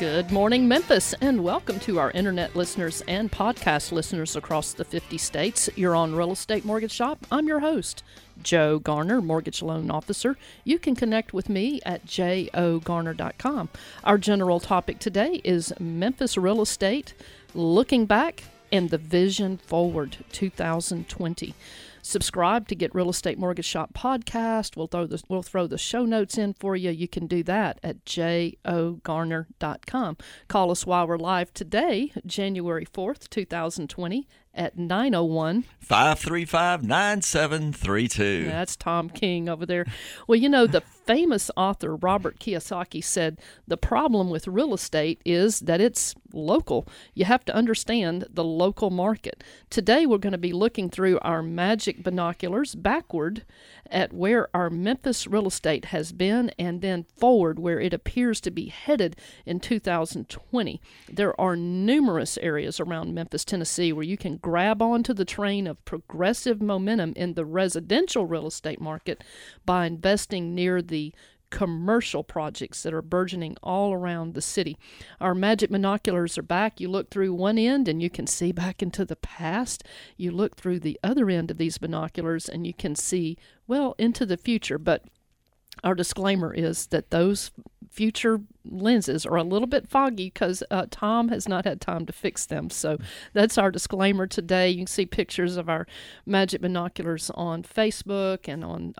Good morning, Memphis, and welcome to our internet listeners and podcast listeners across the 50 states. You're on Real Estate Mortgage Shop. I'm your host, Joe Garner, Mortgage Loan Officer. You can connect with me at jogarner.com. Our general topic today is Memphis real estate, looking back, and the vision forward 2020. Subscribe to get Real Estate Mortgage Shop podcast. We'll throw the show notes in for you. You can do that at jogarner.com. Call us while we're live today, January 4th, 2020, at 901-535-9732. That's Tom King over there. Well, you know, the famous author Robert Kiyosaki said, the problem with real estate is that it's local. You have to understand the local market. Today, we're going to be looking through our magic binoculars backward at where our Memphis real estate has been and then forward where it appears to be headed in 2020. There are numerous areas around Memphis, Tennessee, where you can grab onto the train of progressive momentum in the residential real estate market by investing near the commercial projects that are burgeoning all around the city. Our magic binoculars are back. You look through one end and you can see back into the past. You look through the other end of these binoculars and you can see, well, into the future. But our disclaimer is that those future lenses are a little bit foggy because Tom has not had time to fix them. So that's our disclaimer today. You can see pictures of our magic binoculars on Facebook and on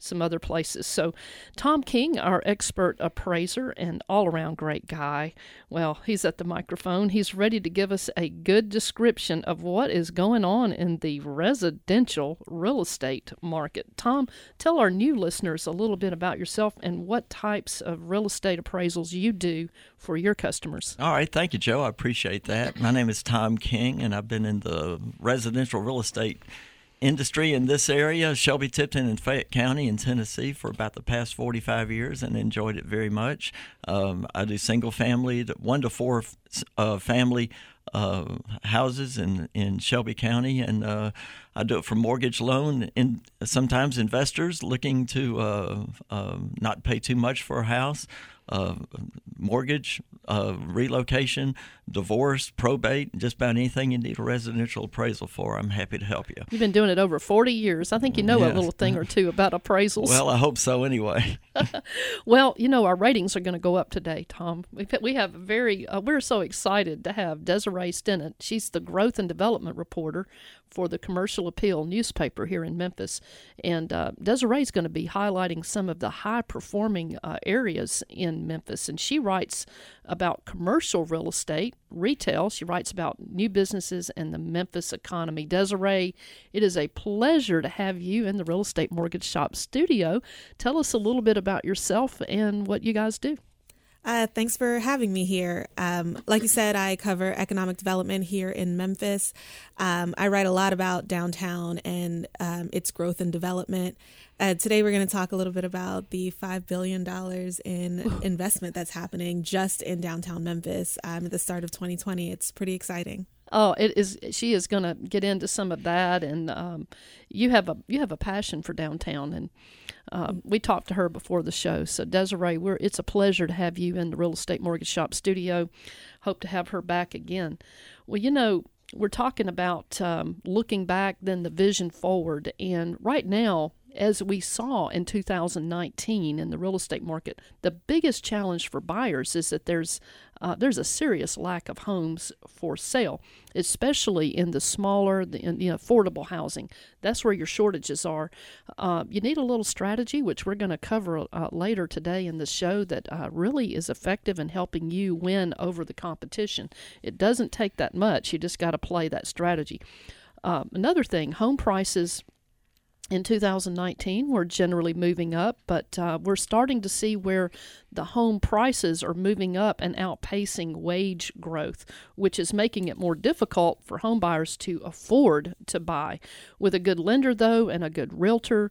some other places. So Tom King, our expert appraiser and all-around great guy, well, he's at the microphone. He's ready to give us a good description of what is going on in the residential real estate market. Tom, tell our new listeners a little bit about yourself and what types of real estate appraisals you do for your customers. All right. Thank you, Joe. I appreciate that. My name is Tom King, and I've been in the residential real estate industry in this area, Shelby, Tipton, and Fayette County in Tennessee for about the past 45 years and enjoyed it very much. I do single family, 1 to 4 family houses in Shelby County, and I do it for mortgage loan and sometimes investors looking to not pay too much for a house, mortgage, relocation, divorce, probate, just about anything you need a residential appraisal for. I'm happy to help you. You've been doing it over 40 years. I think you know a little thing or two about appraisals. Well, I hope so anyway. Well, you know, our ratings are going to go up today, Tom. We have a very, we're so excited to have Desiree Stennett. She's the growth and development reporter for the Commercial Appeal newspaper here in Memphis. And Desiree's going to be highlighting some of the high-performing areas in Memphis. And she writes about commercial real estate, retail. She writes about new businesses and the Memphis economy. Desiree, it is a pleasure to have you in the Real Estate Mortgage Shop studio. Tell us a little bit about yourself and what you guys do. Thanks for having me here. Like you said, I cover economic development here in Memphis. I write a lot about downtown and its growth and development. Today, we're going to talk a little bit about the $5 billion in investment that's happening just in downtown Memphis at the start of 2020. It's pretty exciting. Oh, it is. She is going to get into some of that, and you have a passion for downtown, and we talked to her before the show. So Desiree, it's a pleasure to have you in the Real Estate Mortgage Shop studio. Hope to have her back again. Well, you know, we're talking about looking back, then the vision forward, and right now, as we saw in 2019 in the real estate market, the biggest challenge for buyers is that there's a serious lack of homes for sale, especially in the smaller, affordable housing. That's where your shortages are. You need a little strategy, which we're going to cover later today in the show, that really is effective in helping you win over the competition. It doesn't take that much. You just got to play that strategy. Another thing, home prices in 2019, we're generally moving up, but we're starting to see where the home prices are moving up and outpacing wage growth, which is making it more difficult for homebuyers to afford to buy. With a good lender, though, and a good realtor,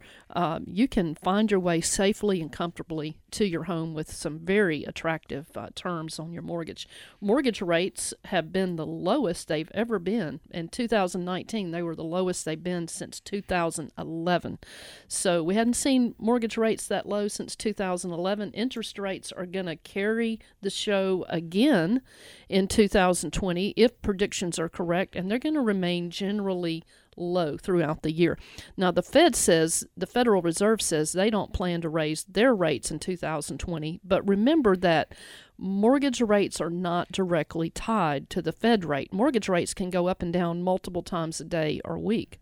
you can find your way safely and comfortably to your home with some very attractive terms on your mortgage. Mortgage rates have been the lowest they've ever been. In 2019, they were the lowest they've been since 2011. So we hadn't seen mortgage rates that low since 2011. Interest rates are going to carry the show again in 2020 if predictions are correct, and they're going to remain generally low throughout the year. Now, the Fed says, the Federal Reserve says they don't plan to raise their rates in 2020, but remember that mortgage rates are not directly tied to the Fed rate. Mortgage rates can go up and down multiple times a day or week.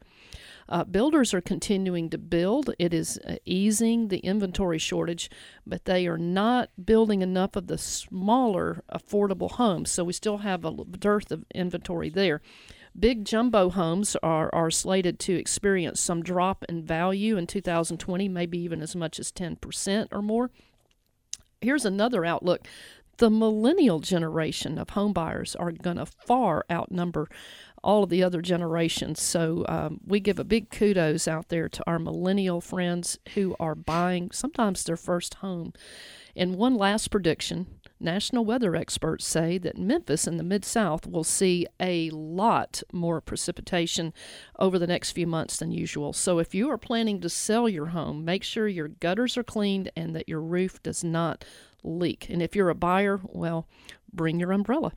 Builders are continuing to build. It is easing the inventory shortage, but they are not building enough of the smaller affordable homes, so we still have a dearth of inventory there. Big jumbo homes are slated to experience some drop in value in 2020, maybe even as much as 10% or more. Here's another outlook. The millennial generation of homebuyers are going to far outnumber all of the other generations. So we give a big kudos out there to our millennial friends who are buying sometimes their first home. And one last prediction, national weather experts say that Memphis and the Mid-South will see a lot more precipitation over the next few months than usual. So if you are planning to sell your home, make sure your gutters are cleaned and that your roof does not leak. And if you're a buyer, well, bring your umbrella.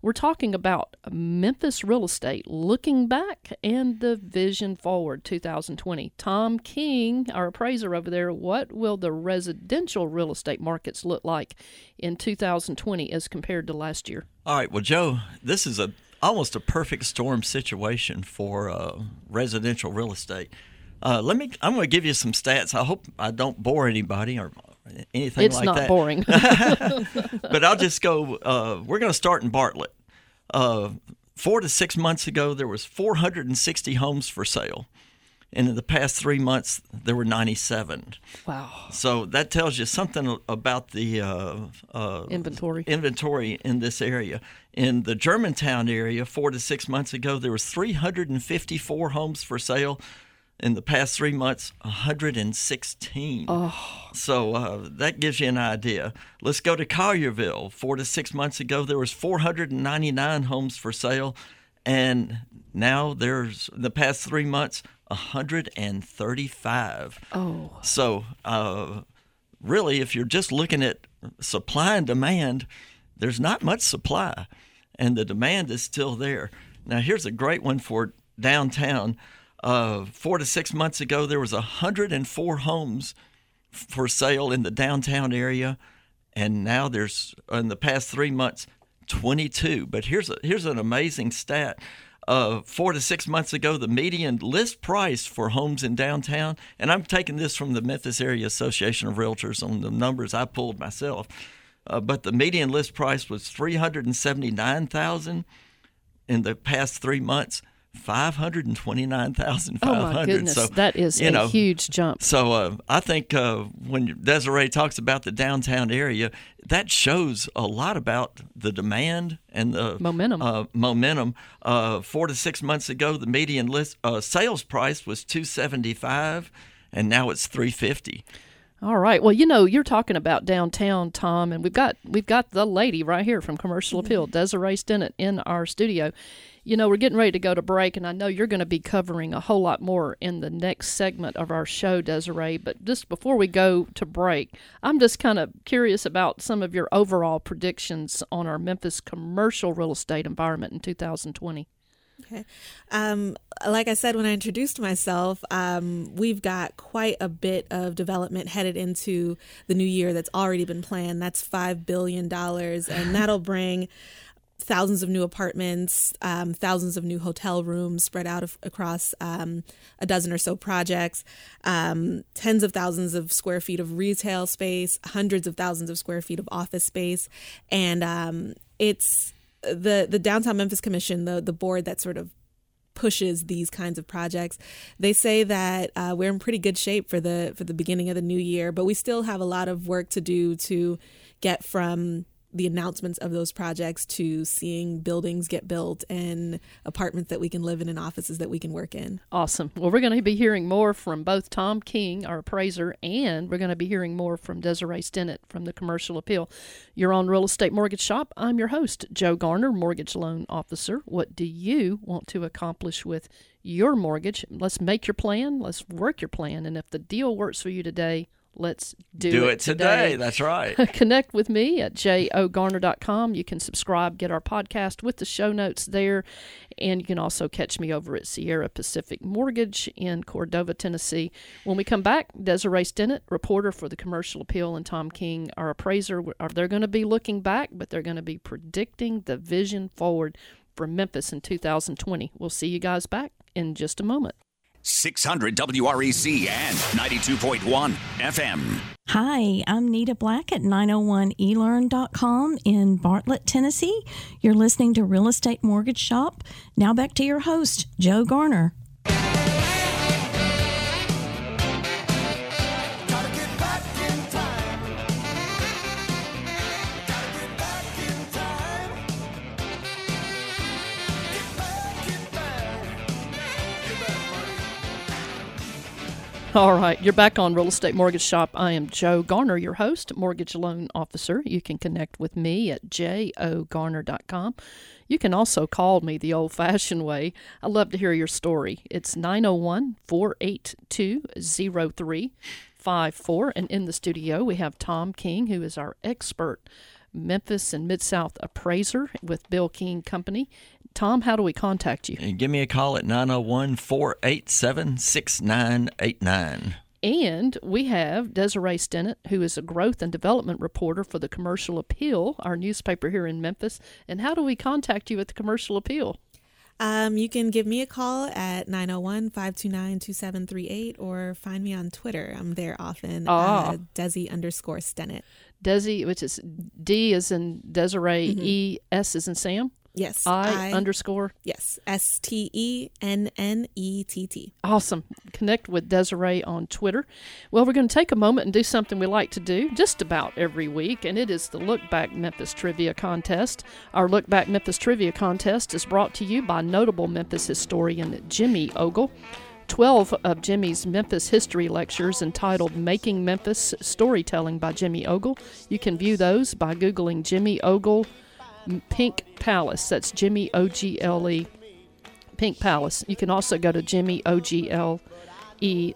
We're talking about Memphis real estate, looking back and the vision forward, 2020. Tom King, our appraiser over there, what will the residential real estate markets look like in 2020 as compared to last year? All right, well, Joe, this is almost a perfect storm situation for residential real estate. I'm going to give you some stats. I hope I don't bore anybody or anything it's like that. It's not boring. But I'll just go, we're going to start in Bartlett. 4 to 6 months ago, there was 460 homes for sale. And in the past 3 months, there were 97. Wow. So that tells you something about the inventory in this area. In the Germantown area, 4 to 6 months ago, there was 354 homes for sale. In the past 3 months, 116. Oh. So that gives you an idea. Let's go to Collierville. 4 to 6 months ago, there was 499 homes for sale, and now there's, in the past 3 months, 135. Oh. So really, if you're just looking at supply and demand, there's not much supply, and the demand is still there. Now, here's a great one for downtown. 4 to 6 months ago, there was 104 homes for sale in the downtown area, and now there's, in the past 3 months, 22. But here's an amazing stat. 4 to 6 months ago, the median list price for homes in downtown, and I'm taking this from the Memphis Area Association of Realtors on the numbers I pulled myself, but the median list price was $379,000 in the past 3 months. 529,500. Oh my goodness, so, that is a huge jump. So I think when Desiree talks about the downtown area, that shows a lot about the demand and the momentum. 4 to 6 months ago, the median list sales price was $275, and now it's $350. All right. Well, you're talking about downtown, Tom, and we've got the lady right here from Commercial Appeal, Desiree Stennett, in our studio. We're getting ready to go to break, and I know you're going to be covering a whole lot more in the next segment of our show, Desiree. But just before we go to break, I'm just kind of curious about some of your overall predictions on our Memphis commercial real estate environment in 2020. Okay. Like I said when I introduced myself, we've got quite a bit of development headed into the new year that's already been planned. That's $5 billion, and that'll bring thousands of new apartments, thousands of new hotel rooms spread out across a dozen or so projects, tens of thousands of square feet of retail space, hundreds of thousands of square feet of office space. And it's the Downtown Memphis Commission, the board that sort of pushes these kinds of projects. They say that we're in pretty good shape for the beginning of the new year, but we still have a lot of work to do to get from the announcements of those projects to seeing buildings get built and apartments that we can live in and offices that we can work in. Awesome. Well, we're going to be hearing more from both Tom King, our appraiser, and we're going to be hearing more from Desiree Stennett from the Commercial Appeal. You're on Real Estate Mortgage Shop. I'm your host, Joe Garner, Mortgage Loan Officer. What do you want to accomplish with your mortgage? Let's make your plan. Let's work your plan. And if the deal works for you today, let's do it today. That's right. Connect with me at jogarner.com. You can subscribe, get our podcast with the show notes there. And you can also catch me over at Sierra Pacific Mortgage in Cordova, Tennessee. When we come back, Desiree Stennett, reporter for the Commercial Appeal, and Tom King, our appraiser, they're going to be looking back, but they're going to be predicting the vision forward for Memphis in 2020. We'll see you guys back in just a moment. 600 WREC and 92.1 FM. Hi, I'm Nita Black at 901elearn.com in Bartlett, Tennessee. You're listening to Real Estate Mortgage Shop. Now back to your host, Joe Garner. All right, you're back on Real Estate Mortgage Shop. I am Joe Garner, your host, Mortgage Loan Officer. You can connect with me at jogarner.com. You can also call me the old-fashioned way. I love to hear your story. It's 901-482-0354. And in the studio, we have Tom King, who is our expert Memphis and Mid-South appraiser with Bill King Company. Tom, how do we contact you? And give me a call at 901-487-6989. And we have Desiree Stennett, who is a growth and development reporter for the Commercial Appeal, our newspaper here in Memphis. And how do we contact you at the Commercial Appeal? You can give me a call at 901-529-2738 or find me on Twitter. I'm there often. Desi_Stennett. Desi, which is D as in Desiree, mm-hmm. E, S as in Sam. Yes. I underscore. Yes. S-T-E-N-N-E-T-T. Awesome. Connect with Desiree on Twitter. Well, we're going to take a moment and do something we like to do just about every week, and it is the Look Back Memphis Trivia Contest. Our Look Back Memphis Trivia Contest is brought to you by notable Memphis historian Jimmy Ogle. 12 of Jimmy's Memphis history lectures entitled Making Memphis Storytelling by Jimmy Ogle. You can view those by Googling Jimmy Ogle Pink Palace. That's Jimmy Ogle Pink Palace. You can also go to jimmyogle.com. The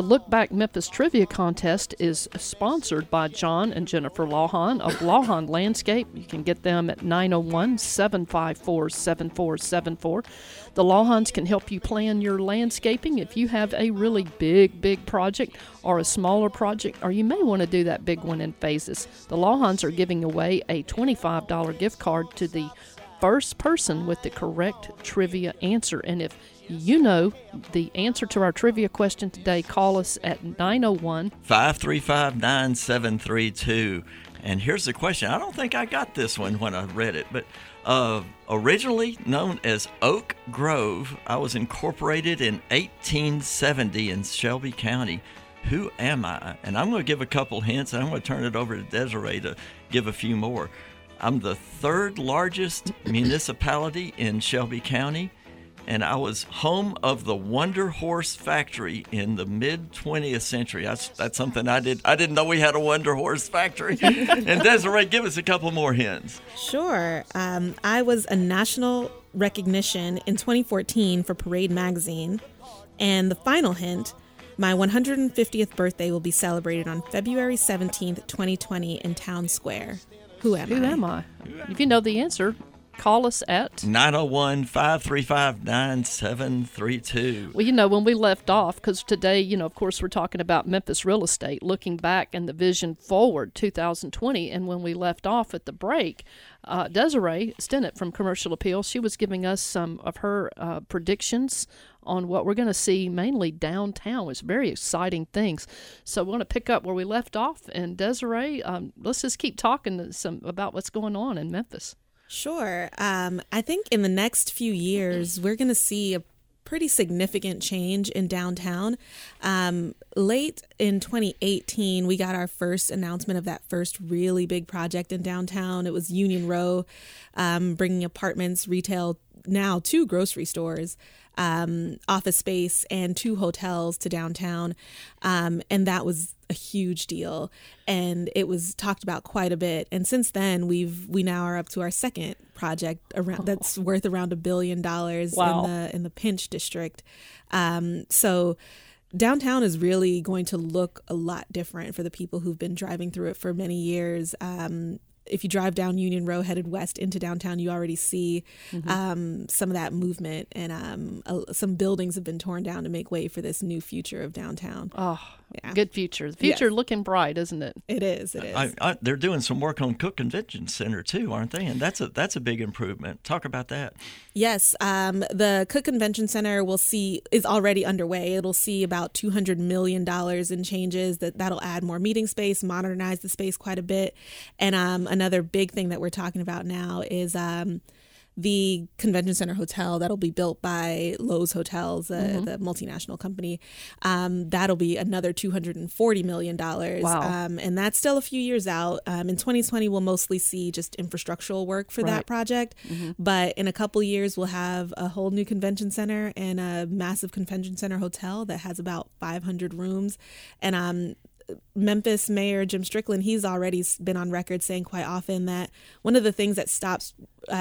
Look Back Memphis Trivia Contest is sponsored by John and Jennifer Lawhon of Lawhon Landscape. You can get them at 901-754-7474. The Lawhons can help you plan your landscaping if you have a really big project or a smaller project, or you may want to do that big one in phases. The Lawhons are giving away a $25 gift card to the first person with the correct trivia answer. And if you know the answer to our trivia question today, call us at 901-535-9732. And here's the question. I don't think I got this one when I read it, but originally known as Oak Grove, I was incorporated in 1870 in Shelby County. Who am I? And I'm going to give a couple hints, and I'm going to turn it over to Desiree to give a few more. I'm the third largest municipality in Shelby County. And I was home of the Wonder Horse factory in the mid-20th century. That's something I did. I didn't know we had a Wonder Horse factory. And Desiree, give us a couple more hints. Sure. I was a national recognition in 2014 for Parade magazine. And the final hint, my 150th birthday will be celebrated on February 17th, 2020 in Town Square. Who am I? If you know the answer, call us at 901-535-9732. Well, you know, when we left off, because today, you know, of course, we're talking about Memphis real estate, looking back and the vision forward 2020. And when we left off at the break, Desiree Stennett from Commercial Appeal, she was giving us some of her predictions on what we're going to see mainly downtown. It's very exciting things. So we want to pick up where we left off. And Desiree, let's just keep talking about what's going on in Memphis. Sure. I think in the next few years, we're going to see a pretty significant change in downtown. Late in 2018, we got our first announcement of that first really big project in downtown. It was Union Row, bringing apartments, retail, now 2 grocery stores, office space, and 2 hotels to downtown. And that was a huge deal. And it was talked about quite a bit. And since then, we now are up to our second project around that's worth around $1 billion in the Pinch district. So downtown is really going to look a lot different for the people who've been driving through it for many years. If you drive down Union Row headed west into downtown, you already see some of that movement, and some buildings have been torn down to make way for this new future of downtown. Oh, yeah. Good future. The future looking bright, isn't it? It is. It is. They're doing some work on Cook Convention Center too, aren't they? And that's a big improvement. Talk about that. Yes, the Cook Convention Center is already underway. It'll see about $200 million in changes. That'll add more meeting space, modernize the space quite a bit, and another big thing that we're talking about now is the Convention Center Hotel that'll be built by Lowe's Hotels, the multinational company. That'll be another $240 million. Wow. And that's still a few years out. In 2020, we'll mostly see just infrastructural work for that project. Mm-hmm. But in a couple years, we'll have a whole new convention center and a massive convention center hotel that has about 500 rooms. And Memphis Mayor Jim Strickland, he's already been on record saying quite often that one of the things that stops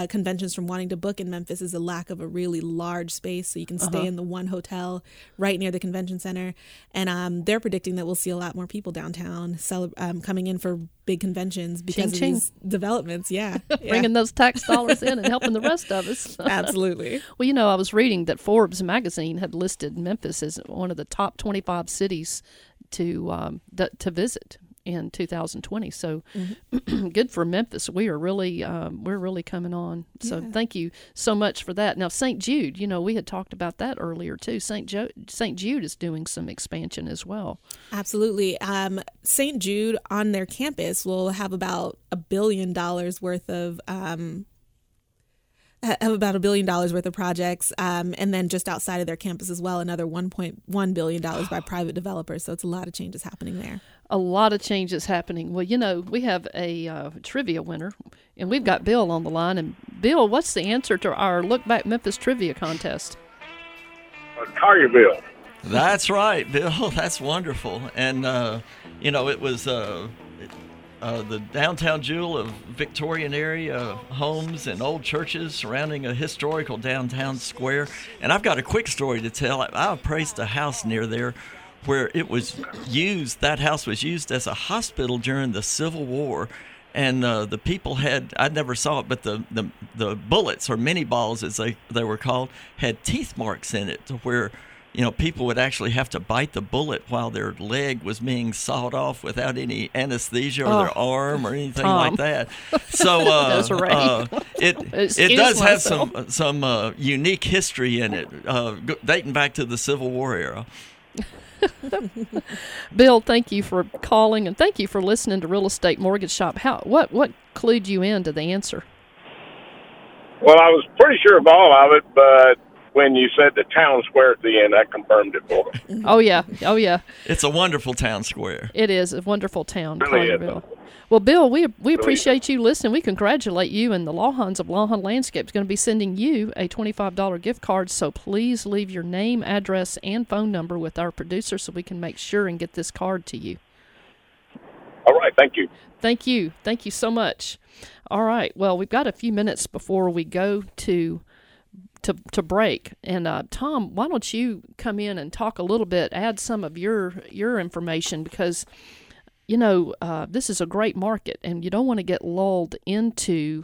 conventions from wanting to book in Memphis is a lack of a really large space, so you can stay in the one hotel right near the convention center. And they're predicting that we'll see a lot more people downtown coming in for big conventions because of these developments. Yeah. Bringing those tax dollars in and helping the rest of us. Absolutely. Well, I was reading that Forbes magazine had listed Memphis as one of the top 25 cities to visit in 2020. So good for Memphis. We are really we're really coming on. So thank you so much for that. Now St. Jude, we had talked about that earlier too. St. Jude is doing some expansion as well. Absolutely. St. Jude on their campus will have about $1 billion worth of projects, and then just outside of their campus as well, another $1.1 billion by private developers. So it's a lot of changes happening there. A lot of changes happening. Well, we have a trivia winner, and we've got Bill on the line. And Bill, what's the answer to our Look Back Memphis trivia contest? Collierville. That's right, Bill. That's wonderful. And, it was the downtown jewel of Victorian area homes and old churches surrounding a historical downtown square. And I've got a quick story to tell. I appraised a house near there where it was used. That house was used as a hospital during the Civil War. And the people I never saw it, but the bullets, or mini balls as they were called, had teeth marks in it to where people would actually have to bite the bullet while their leg was being sawed off without any anesthesia or their arm or anything like that. So it does have some unique history in it, dating back to the Civil War era. Bill, thank you for calling, and thank you for listening to Real Estate Mortgage Shop. What clued you into the answer? Well, I was pretty sure of all of it, but when you said the town square at the end, that confirmed it for me. Oh, yeah. It's a wonderful town square. It is a wonderful town. It really is. Well, Bill, we appreciate you listening. We congratulate you, and the Lawhons of Lawhon Landscape is going to be sending you a $25 gift card, so please leave your name, address, and phone number with our producer so we can make sure and get this card to you. All right, thank you. Thank you so much. All right, well, we've got a few minutes before we go to break. And Tom, why don't you come in and talk a little bit, add some of your information, because this is a great market, and you don't want to get lulled into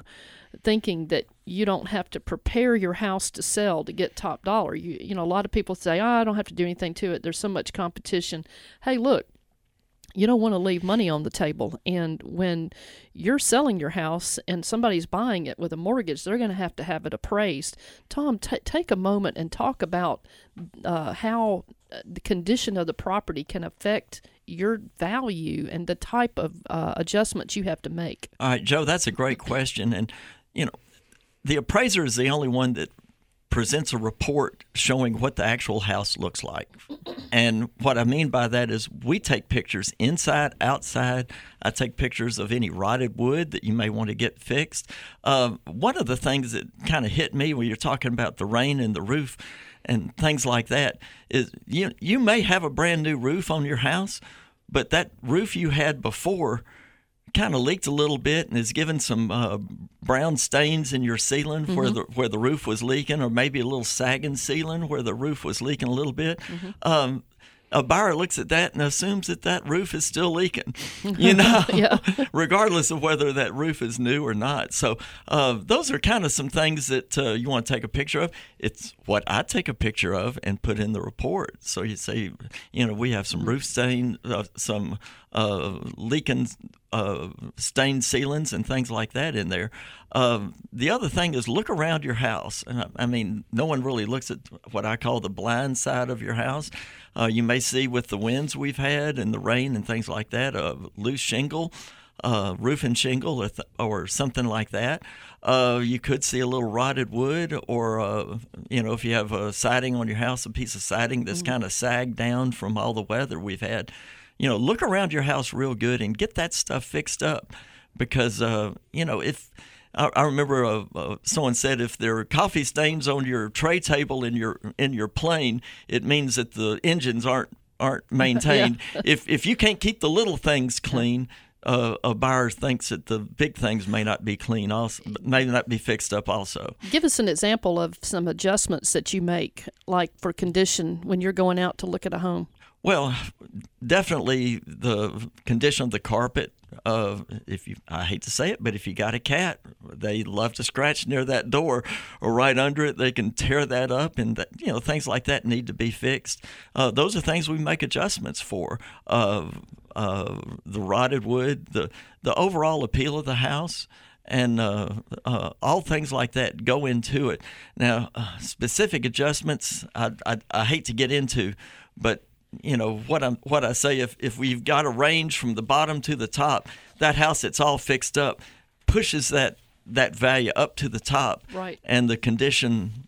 thinking that you don't have to prepare your house to sell to get top dollar. You know, a lot of people say, I don't have to do anything to it, there's so much competition. Hey, look, you don't want to leave money on the table. And when you're selling your house and somebody's buying it with a mortgage, they're going to have it appraised. Tom, take a moment and talk about how the condition of the property can affect your value and the type of adjustments you have to make. All right, Joe, that's a great question. And, the appraiser is the only one that presents a report showing what the actual house looks like. And what I mean by that is we take pictures inside, outside. I take pictures of any rotted wood that you may want to get fixed. One of the things that kind of hit me when you're talking about the rain and the roof and things like that is you may have a brand new roof on your house, but that roof you had before kind of leaked a little bit and has given some brown stains in your ceiling mm-hmm. where the roof was leaking, or maybe a little sagging ceiling where the roof was leaking a little bit. Mm-hmm. A buyer looks at that and assumes that roof is still leaking, yeah. regardless of whether that roof is new or not. So those are kind of some things that you want to take a picture of. It's what I take a picture of and put in the report. So you say, we have some roof stain, some leaking stained ceilings and things like that in there. The other thing is look around your house. And I mean, no one really looks at what I call the blind side of your house. You may see with the winds we've had and the rain and things like that, a loose shingle, roof and shingle or something like that. You could see a little rotted wood or, if you have a siding on your house, a piece of siding that's mm-hmm. kind of sagged down from all the weather we've had. Look around your house real good and get that stuff fixed up because, if I remember someone said if there are coffee stains on your tray table in your plane, it means that the engines aren't maintained. Yeah. If you can't keep the little things clean, a buyer thinks that the big things may not be clean also, may not be fixed up also. Give us an example of some adjustments that you make, like for condition when you're going out to look at a home. Well, definitely the condition of the carpet. I hate to say it, but if you got a cat, they love to scratch near that door or right under it. They can tear that up, and things like that need to be fixed. Those are things we make adjustments for. The rotted wood, the overall appeal of the house, and all things like that go into it. Now, specific adjustments, I hate to get into, but what I say, if we've got a range from the bottom to the top, that house that's all fixed up pushes that value up to the top, right? And the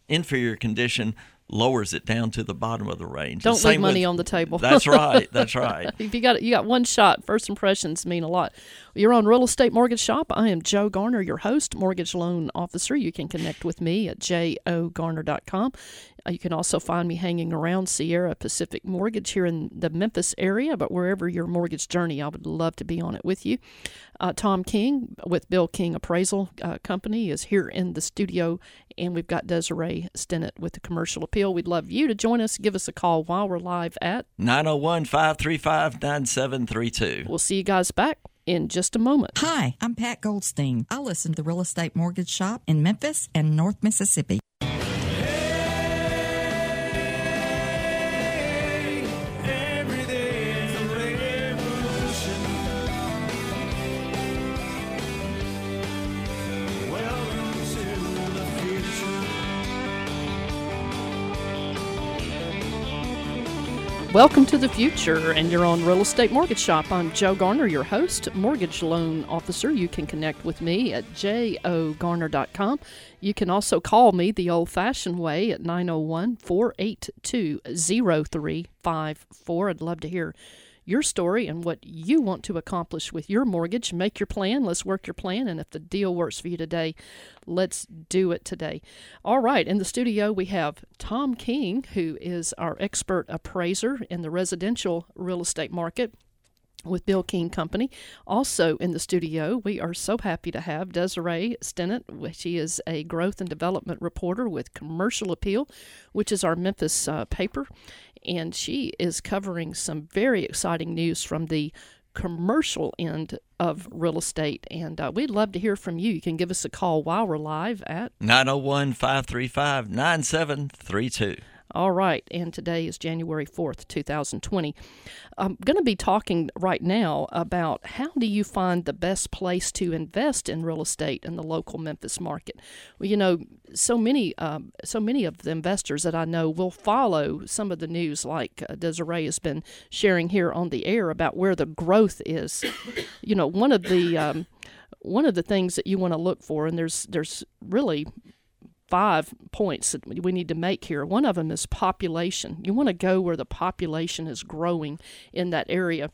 inferior condition lowers it down to the bottom of the range. Don't leave money on the table. That's right. That's right. If you got one shot, first impressions mean a lot. You're on Real Estate Mortgage Shop. I am Joe Garner, your host, mortgage loan officer. You can connect with me at jogarner.com. You can also find me hanging around Sierra Pacific Mortgage here in the Memphis area, but wherever your mortgage journey, I would love to be on it with you. Tom King with Bill King Appraisal Company is here in the studio, and we've got Desiree Stennett with the Commercial Appeal. We'd love you to join us. Give us a call while we're live at 901-535-9732. We'll see you guys back in just a moment. Hi, I'm Pat Goldstein. I listen to the Real Estate Mortgage Shop in Memphis and North Mississippi. Welcome to the future, and you're on Real Estate Mortgage Shop. I'm Joe Garner, your host, mortgage loan officer. You can connect with me at jogarner.com. You can also call me the old-fashioned way at 901-482-0354. I'd love to hear your story and what you want to accomplish with your mortgage. Make your plan. Let's work your plan. And if the deal works for you today, let's do it today. All right. In the studio, we have Tom King, who is our expert appraiser in the residential real estate market with Bill King Company. Also in the studio, we are so happy to have Desiree Stennett. She is a growth and development reporter with Commercial Appeal, which is our Memphis paper. And she is covering some very exciting news from the commercial end of real estate. And we'd love to hear from you. You can give us a call while we're live at 901-535-9732. All right. And today is January 4th, 2020. I'm going to be talking right now about how do you find the best place to invest in real estate in the local Memphis market. Well, so many of the investors that I know will follow some of the news like Desiree has been sharing here on the air about where the growth is. One of the one of the things that you want to look for, and there's really 5 points that we need to make here. One of them is population. You want to go where the population is growing in that area.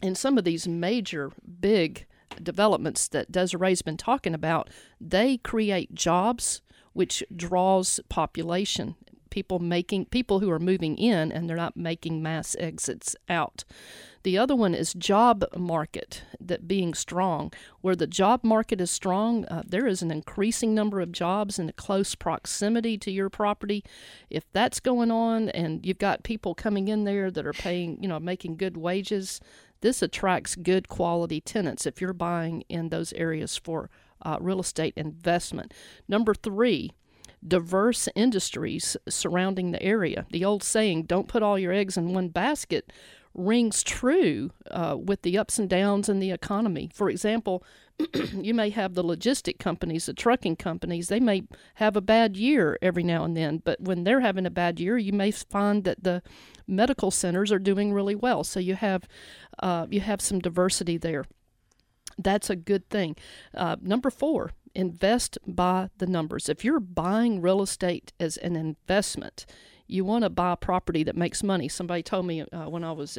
And some of these major, big developments that Desiree's been talking about, they create jobs, which draws population. People who are moving in and they're not making mass exits out. The other one is job market, that being strong. Where the job market is strong, there is an increasing number of jobs in a close proximity to your property. If that's going on and you've got people coming in there that are paying, making good wages, this attracts good quality tenants if you're buying in those areas for real estate investment. Number 3, diverse industries surrounding the area. The old saying, don't put all your eggs in one basket, rings true with the ups and downs in the economy. For example, you may have the logistic companies, the trucking companies, they may have a bad year every now and then, but when they're having a bad year, you may find that the medical centers are doing really well. So you have some diversity there. That's a good thing. Number 4, invest by the numbers. If you're buying real estate as an investment, you want to buy property that makes money. Somebody told me when I was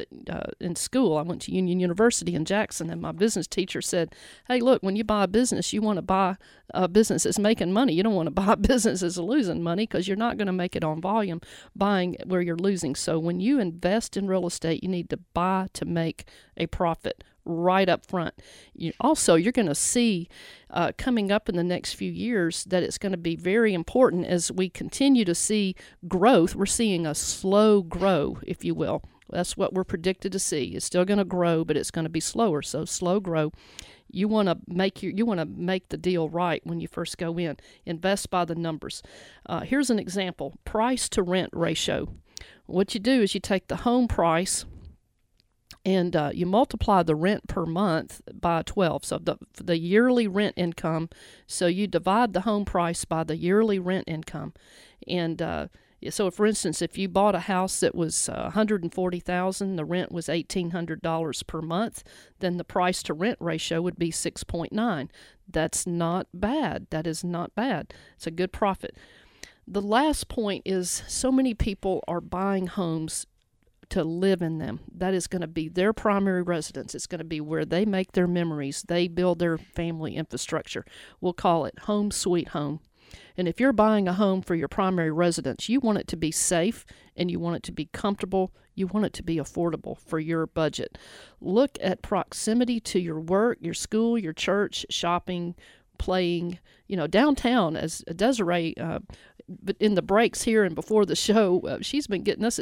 in school, I went to Union University in Jackson, and my business teacher said, hey, look, when you buy a business, you want to buy a business that's making money. You don't want to buy a business that's losing money, because you're not going to make it on volume buying where you're losing. So when you invest in real estate, you need to buy to make a profit right up front. You're going to see coming up in the next few years that it's going to be very important as we continue to see growth. We're seeing a slow grow, if you will. That's what we're predicted to see. It's still going to grow, but it's going to be slower. So slow grow. You want to make the deal right when you first go in. Invest by the numbers. Here's an example: price to rent ratio. What you do is you take the home price, and you multiply the rent per month by 12, so the yearly rent income. So you divide the home price by the yearly rent income. And so, for instance, if you bought a house that was $140,000, the rent was $1,800 per month, then the price to rent ratio would be 6.9. That's not bad. That is not bad. It's a good profit. The last point is so many people are buying homes to live in them. That is going to be their primary residence. It's going to be where they make their memories. They build their family infrastructure. We'll call it home sweet home. And if you're buying a home for your primary residence, you want it to be safe, and you want it to be comfortable. You want it to be affordable for your budget. Look at proximity to your work, your school, your church, shopping, playing, downtown. As Desiree, but in the breaks here and before the show, she's been getting us,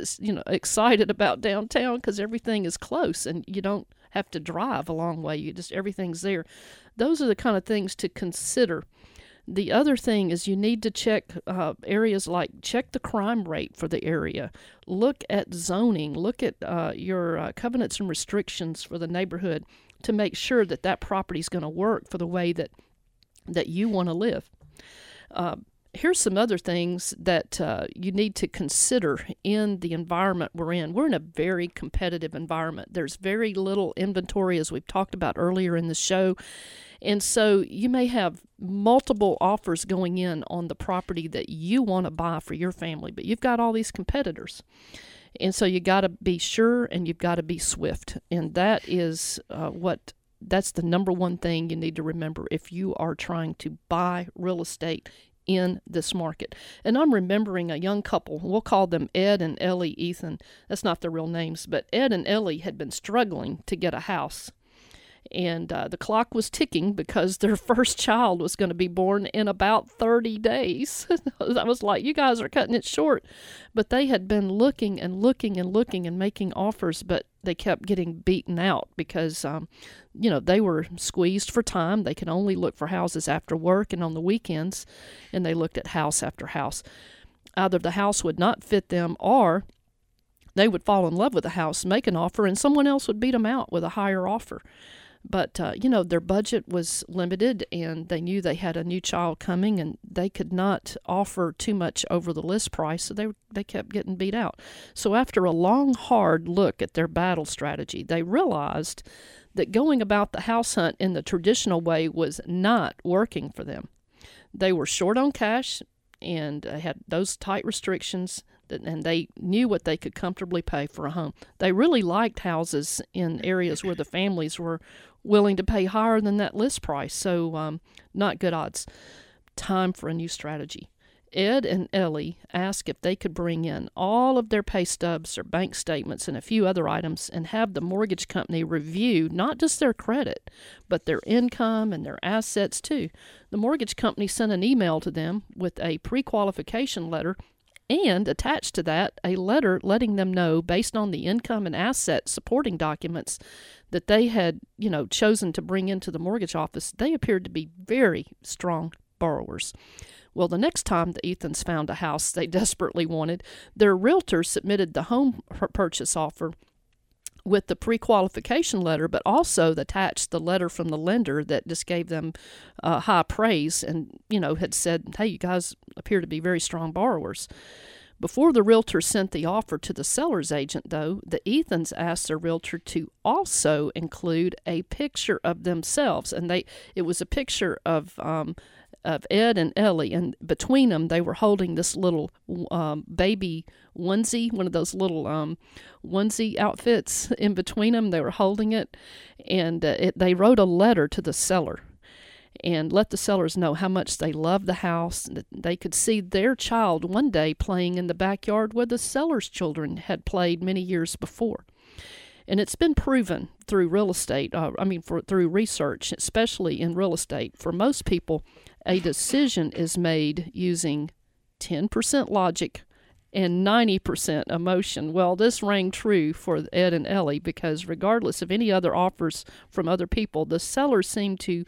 excited about downtown, because everything is close and you don't have to drive a long way. Everything's there. Those are the kind of things to consider. The other thing is you need to check areas like check the crime rate for the area. Look at zoning. Look at your covenants and restrictions for the neighborhood to make sure that that property is going to work for the way that you want to live. Here's some other things that you need to consider in the environment we're in. We're in a very competitive environment. There's very little inventory, as we've talked about earlier in the show. And so you may have multiple offers going in on the property that you want to buy for your family, but you've got all these competitors. And so you got to be sure, and you've got to be swift. And that is that's the number one thing you need to remember if you are trying to buy real estate in this market. And I'm remembering a young couple, we'll call them Ed and Ellie Ethan. That's not their real names, but Ed and Ellie had been struggling to get a house. And the clock was ticking because their first child was going to be born in about 30 days. I was like, you guys are cutting it short. But they had been looking and looking and looking and making offers, but they kept getting beaten out because, they were squeezed for time. They could only look for houses after work and on the weekends, and they looked at house after house. Either the house would not fit them, or they would fall in love with the house, make an offer, and someone else would beat them out with a higher offer. But, you know, their budget was limited, and they knew they had a new child coming, and they could not offer too much over the list price, so they kept getting beat out. So after a long, hard look at their battle strategy, they realized that going about the house hunt in the traditional way was not working for them. They were short on cash, and had those tight restrictions, and they knew what they could comfortably pay for a home. They really liked houses in areas where the families were willing to pay higher than that list price, so not good odds. Time for a new strategy. Ed and Ellie asked if they could bring in all of their pay stubs or bank statements and a few other items and have the mortgage company review not just their credit, but their income and their assets too. The mortgage company sent an email to them with a pre-qualification letter and attached to that a letter letting them know, based on the income and asset supporting documents that they had, you know, chosen to bring into the mortgage office, they appeared to be very strong borrowers. Well, the next time the Ethans found a house they desperately wanted, their realtor submitted the home purchase offer with the pre-qualification letter, but also attached the letter from the lender that just gave them high praise and, you know, had said, hey, you guys appear to be very strong borrowers. Before the realtor sent the offer to the seller's agent, though, the Ethans asked their realtor to also include a picture of themselves, and it was a picture of Ed and Ellie, and between them they were holding this little baby onesie, one of those little onesie outfits. In between them they were holding it, and they wrote a letter to the seller and let the sellers know how much they loved the house, and that they could see their child one day playing in the backyard where the seller's children had played many years before. And it's been proven through through research, especially in real estate, for most people, a decision is made using 10% logic and 90% emotion. Well, this rang true for Ed and Ellie, because regardless of any other offers from other people, the seller seemed to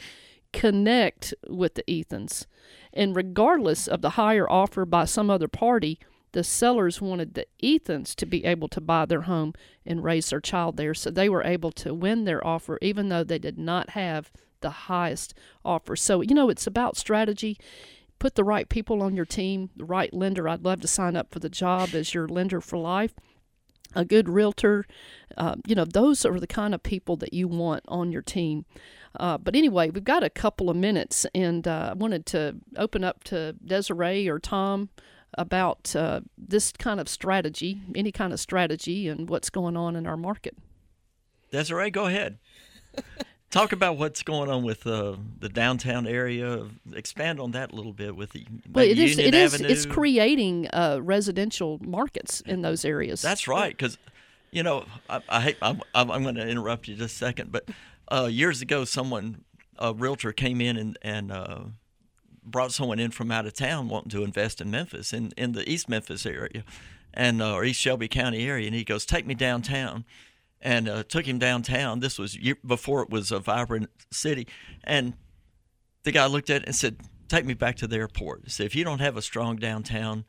connect with the Ethans. And regardless of the higher offer by some other party, the sellers wanted the Ethans to be able to buy their home and raise their child there, so they were able to win their offer even though they did not have the highest offer. So, you know, it's about strategy. Put the right people on your team, the right lender. I'd love to sign up for the job as your lender for life. A good realtor. You know, those are the kind of people that you want on your team. But anyway, we've got a couple of minutes, and I wanted to open up to Desiree or Tom about this kind of strategy, any kind of strategy, and what's going on in our market. Desiree, go ahead. Talk about what's going on with the downtown area. Expand on that a little bit with the Union Avenue. It's creating residential markets in those areas. That's right, because, you know, I'm going to interrupt you just a second, but years ago, a realtor came in and brought someone in from out of town wanting to invest in Memphis, in the East Memphis area, and or East Shelby County area, and he goes, take me downtown, and took him downtown. This was before it was a vibrant city, and the guy looked at it and said, take me back to the airport. He said, if you don't have a strong downtown,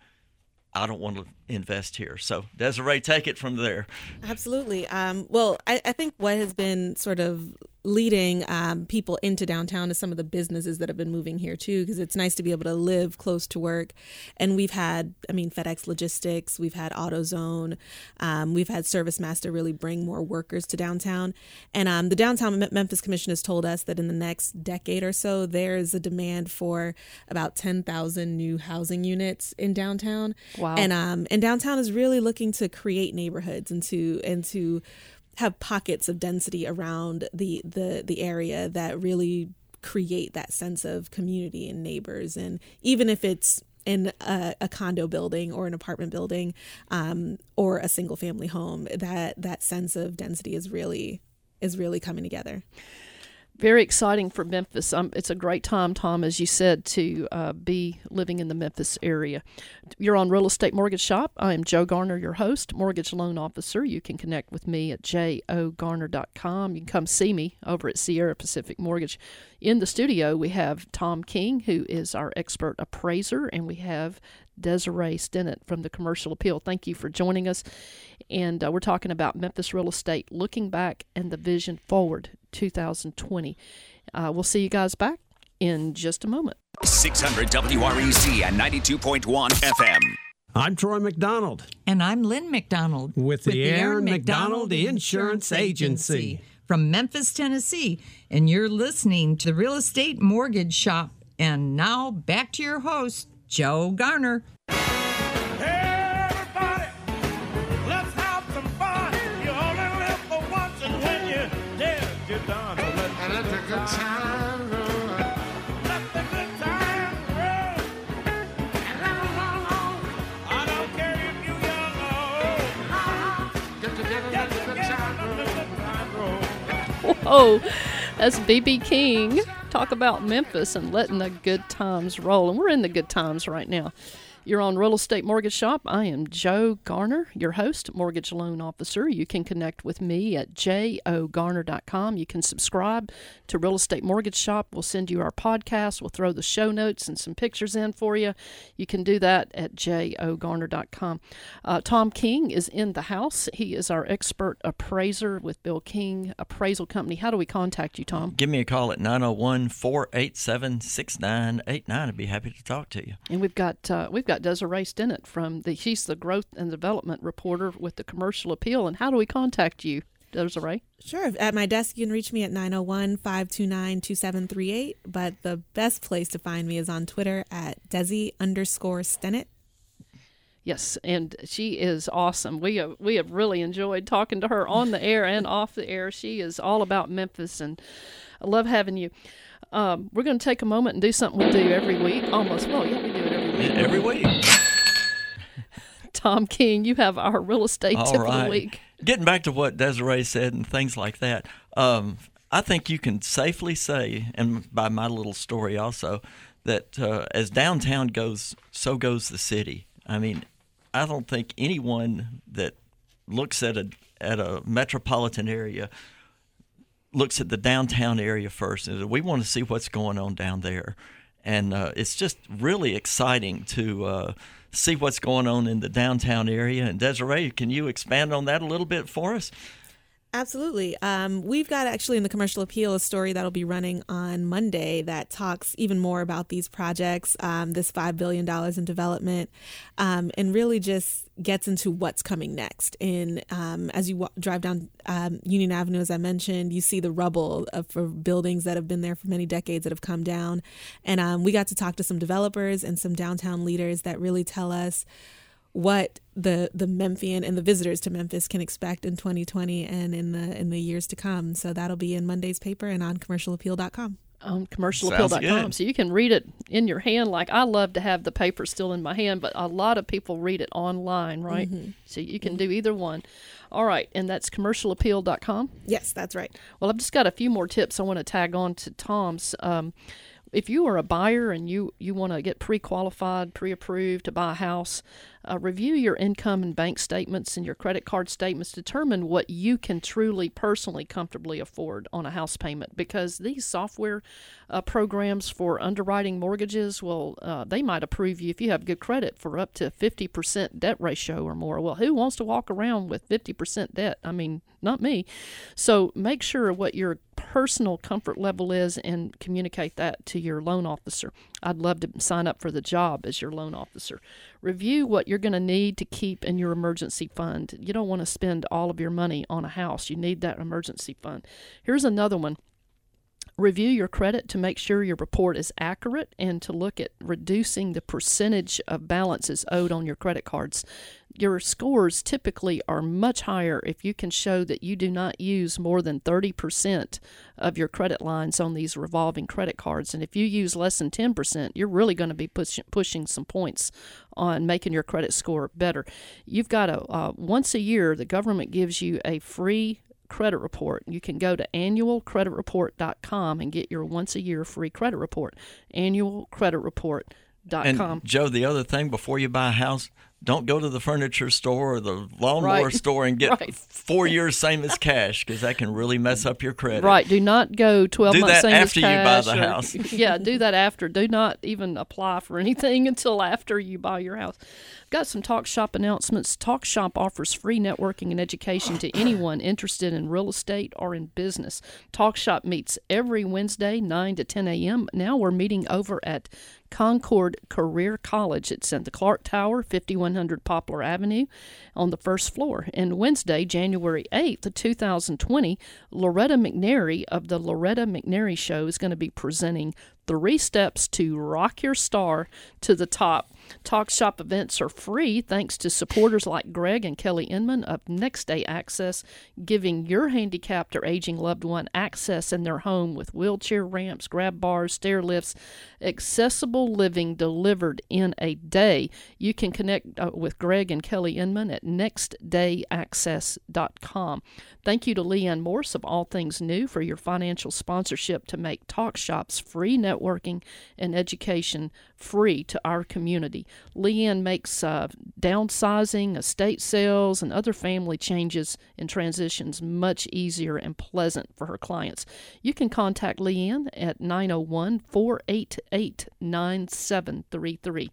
I don't want to invest here. So, Desiree, take it from there. Absolutely. Well, I think what has been sort of leading people into downtown is some of the businesses that have been moving here too, because it's nice to be able to live close to work. And we've had, FedEx Logistics, we've had AutoZone, we've had ServiceMaster really bring more workers to downtown. And the Downtown Memphis Commission has told us that in the next decade or so, there is a demand for about 10,000 new housing units in downtown. Wow. And downtown is really looking to create neighborhoods and to have pockets of density around the area that really create that sense of community and neighbors. And even if it's in a condo building or an apartment building or a single family home, that sense of density is really coming together. Very exciting for Memphis. It's a great time, Tom, as you said, to be living in the Memphis area. You're on Real Estate Mortgage Shop. I am Joe Garner, your host, mortgage loan officer. You can connect with me at jogarner.com. You can come see me over at Sierra Pacific Mortgage. In the studio, we have Tom King, who is our expert appraiser, and we have Desiree Stennett from the Commercial Appeal. Thank you for joining us. And we're talking about Memphis real estate, looking back and the vision forward 2020. We'll see you guys back in just a moment. 600 WREC and 92.1 FM. I'm Troy McDonald. And I'm Lynn McDonald. With the Aaron McDonald Insurance Agency. From Memphis, Tennessee. And you're listening to the Real Estate Mortgage Shop. And now back to your host, Joe Garner. Oh, that's B.B. King. Talk about Memphis and letting the good times roll. And we're in the good times right now. You're on Real Estate Mortgage Shop. I am Joe Garner, your host, mortgage loan officer. You can connect with me at jogarner.com. You can subscribe to Real Estate Mortgage Shop. We'll send you our podcast. We'll throw the show notes and some pictures in for you. You can do that at jogarner.com. Tom King is in the house. He is our expert appraiser with Bill King Appraisal Company. How do we contact you, Tom? Give me a call at 901-487-6989. I'd be happy to talk to you. And we've got Desiree Stennett she's the growth and development reporter with the Commercial Appeal. And how do we contact you, Desiree? Sure. At my desk, you can reach me at 901-529-2738. But the best place to find me is on Twitter at Desi_Stennett. Yes, and she is awesome. We have really enjoyed talking to her on the air and off the air. She is all about Memphis, and I love having you. We're going to take a moment and do something we do every week. Almost. Well, yeah, we do it every week. Tom King, you have our real estate tip of the week. Getting back to what Desiree said and things like that, I think you can safely say, and by my little story also, that as downtown goes, so goes the city. I mean, I don't think anyone that looks at a metropolitan area looks at the downtown area first. We want to see what's going on down there. And it's just really exciting to see what's going on in the downtown area. And Desiree, can you expand on that a little bit for us? Absolutely. We've got actually in the Commercial Appeal a story that'll be running on Monday that talks even more about these projects, this $5 billion in development, and really just gets into what's coming next. And as you drive down Union Avenue, as I mentioned, you see the rubble of buildings that have been there for many decades that have come down. And we got to talk to some developers and some downtown leaders that really tell us what the Memphian and the visitors to Memphis can expect in 2020 and in the years to come. So that'll be in Monday's paper and on commercialappeal.com. On commercialappeal.com. So you can read it in your hand. Like, I love to have the paper still in my hand, but a lot of people read it online, right? Mm-hmm. So you can do either one. All right, and that's commercialappeal.com? Yes, that's right. Well, I've just got a few more tips I want to tag on to Tom's. If you are a buyer and you want to get pre-qualified, pre-approved to buy a house, review your income and bank statements and your credit card statements. Determine what you can truly, personally, comfortably afford on a house payment, because these software programs for underwriting mortgages, well, they might approve you if you have good credit for up to 50% debt ratio or more. Well, who wants to walk around with 50% debt? I mean, not me. So make sure what your personal comfort level is and communicate that to your loan officer. I'd love to sign up for the job as your loan officer. Review what you're going to need to keep in your emergency fund. You don't want to spend all of your money on a house. You need that emergency fund. Here's another one. Review your credit to make sure your report is accurate and to look at reducing the percentage of balances owed on your credit cards. Your scores typically are much higher if you can show that you do not use more than 30% of your credit lines on these revolving credit cards. And if you use less than 10%, you're really going to be pushing some points on making your credit score better. You've got to, once a year, the government gives you a free credit report. You can go to annualcreditreport.com and get your once a year free credit report. Annualcreditreport.com. And Joe, the other thing before you buy a house, Don't go to the furniture store or the lawnmower store and get 4 years same as cash, because that can really mess up your credit. Right. Do not go 12 months same as cash. Do that after you buy the house. Yeah, do that after. Do not even apply for anything until after you buy your house. Got some Talk Shop announcements. Talk Shop offers free networking and education to anyone interested in real estate or in business. Talk Shop meets every Wednesday, 9 to 10 a.m. Now we're meeting over at Concord Career College. It's at the Clark Tower, 5100 Poplar Avenue, on the first floor. And Wednesday, January 8th, 2020, Loretta McNary of the Loretta McNary Show is going to be presenting 3 Steps to Rock Your Star to the Top. Talk Shop events are free thanks to supporters like Greg and Kelly Inman of Next Day Access, giving your handicapped or aging loved one access in their home with wheelchair ramps, grab bars, stair lifts, accessible living delivered in a day. You can connect with Greg and Kelly Inman at nextdayaccess.com. Thank you to Leanne Morse of All Things New for your financial sponsorship to make Talk Shop's free networking and education free to our community. Leanne makes downsizing, estate sales, and other family changes and transitions much easier and pleasant for her clients. You can contact Leanne at 901-488-9733.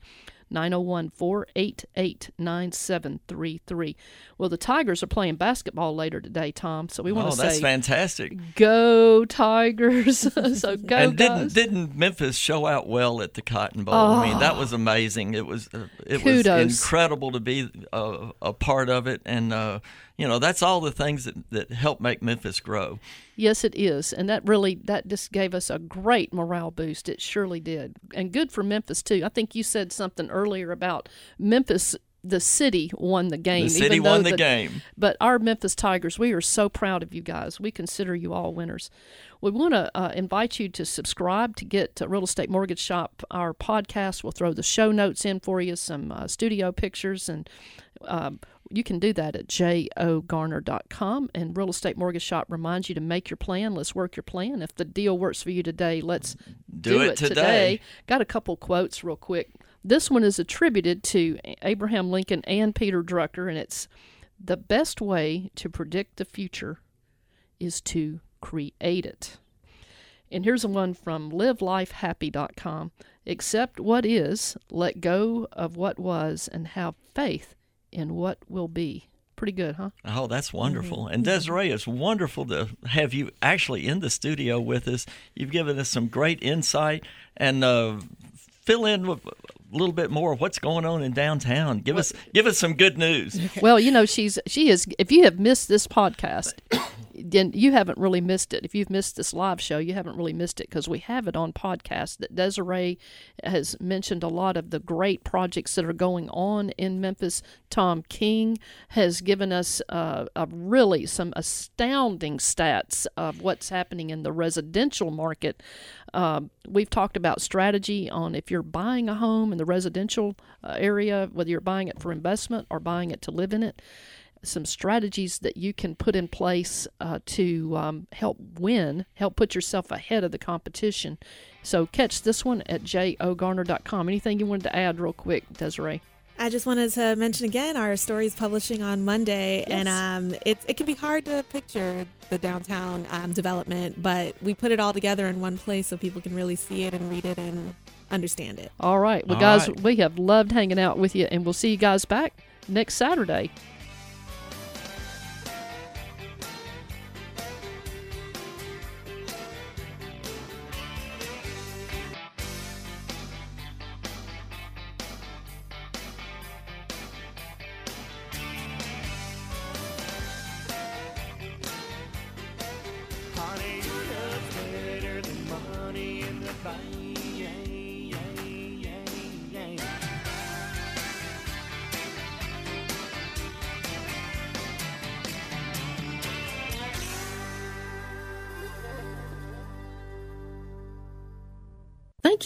901-488-9733. Well, the Tigers are playing basketball later today, Tom, so we want to say... Oh, that's fantastic. Go, Tigers. So go, and guys. Didn't Memphis show out well at the Cotton Bowl? Oh, I mean, that was amazing. It was incredible to be a part of it, and... that's all the things that help make Memphis grow. Yes, it is. And that just gave us a great morale boost. It surely did. And good for Memphis, too. I think you said something earlier about Memphis, the city won the game. The city won the game. But our Memphis Tigers, we are so proud of you guys. We consider you all winners. We want to invite you to subscribe to get to Real Estate Mortgage Shop, our podcast. We'll throw the show notes in for you, some studio pictures, and... you can do that at jogarner.com. And Real Estate Mortgage Shop reminds you to make your plan. Let's work your plan. If the deal works for you today, let's do it today. Got a couple quotes real quick. This one is attributed to Abraham Lincoln and Peter Drucker, and it's, "The best way to predict the future is to create it." And here's one from livelifehappy.com. "Accept what is, let go of what was, and have faith in what will be." Pretty good, huh? Oh, that's wonderful. And Desiree, it's wonderful to have you actually in the studio with us. You've given us some great insight, and fill in with a little bit more of what's going on in downtown. Give us some good news. Well, she is. If you have missed this podcast, then you haven't really missed it. If you've missed this live show, you haven't really missed it, because we have it on podcast. That Desiree has mentioned a lot of the great projects that are going on in Memphis. Tom King has given us really some astounding stats of what's happening in the residential market. We've talked about strategy on if you're buying a home in the residential area, whether you're buying it for investment or buying it to live in it. Some strategies that you can put in place to help put yourself ahead of the competition. So catch this one at jogarner.com. Anything you wanted to add real quick, Desiree? I just wanted to mention again, our story is publishing on Monday, yes. And it can be hard to picture the downtown development, but we put it all together in one place so people can really see it and read it and understand it. All right. Well, guys, we have loved hanging out with you, and we'll see you guys back next Saturday. Thank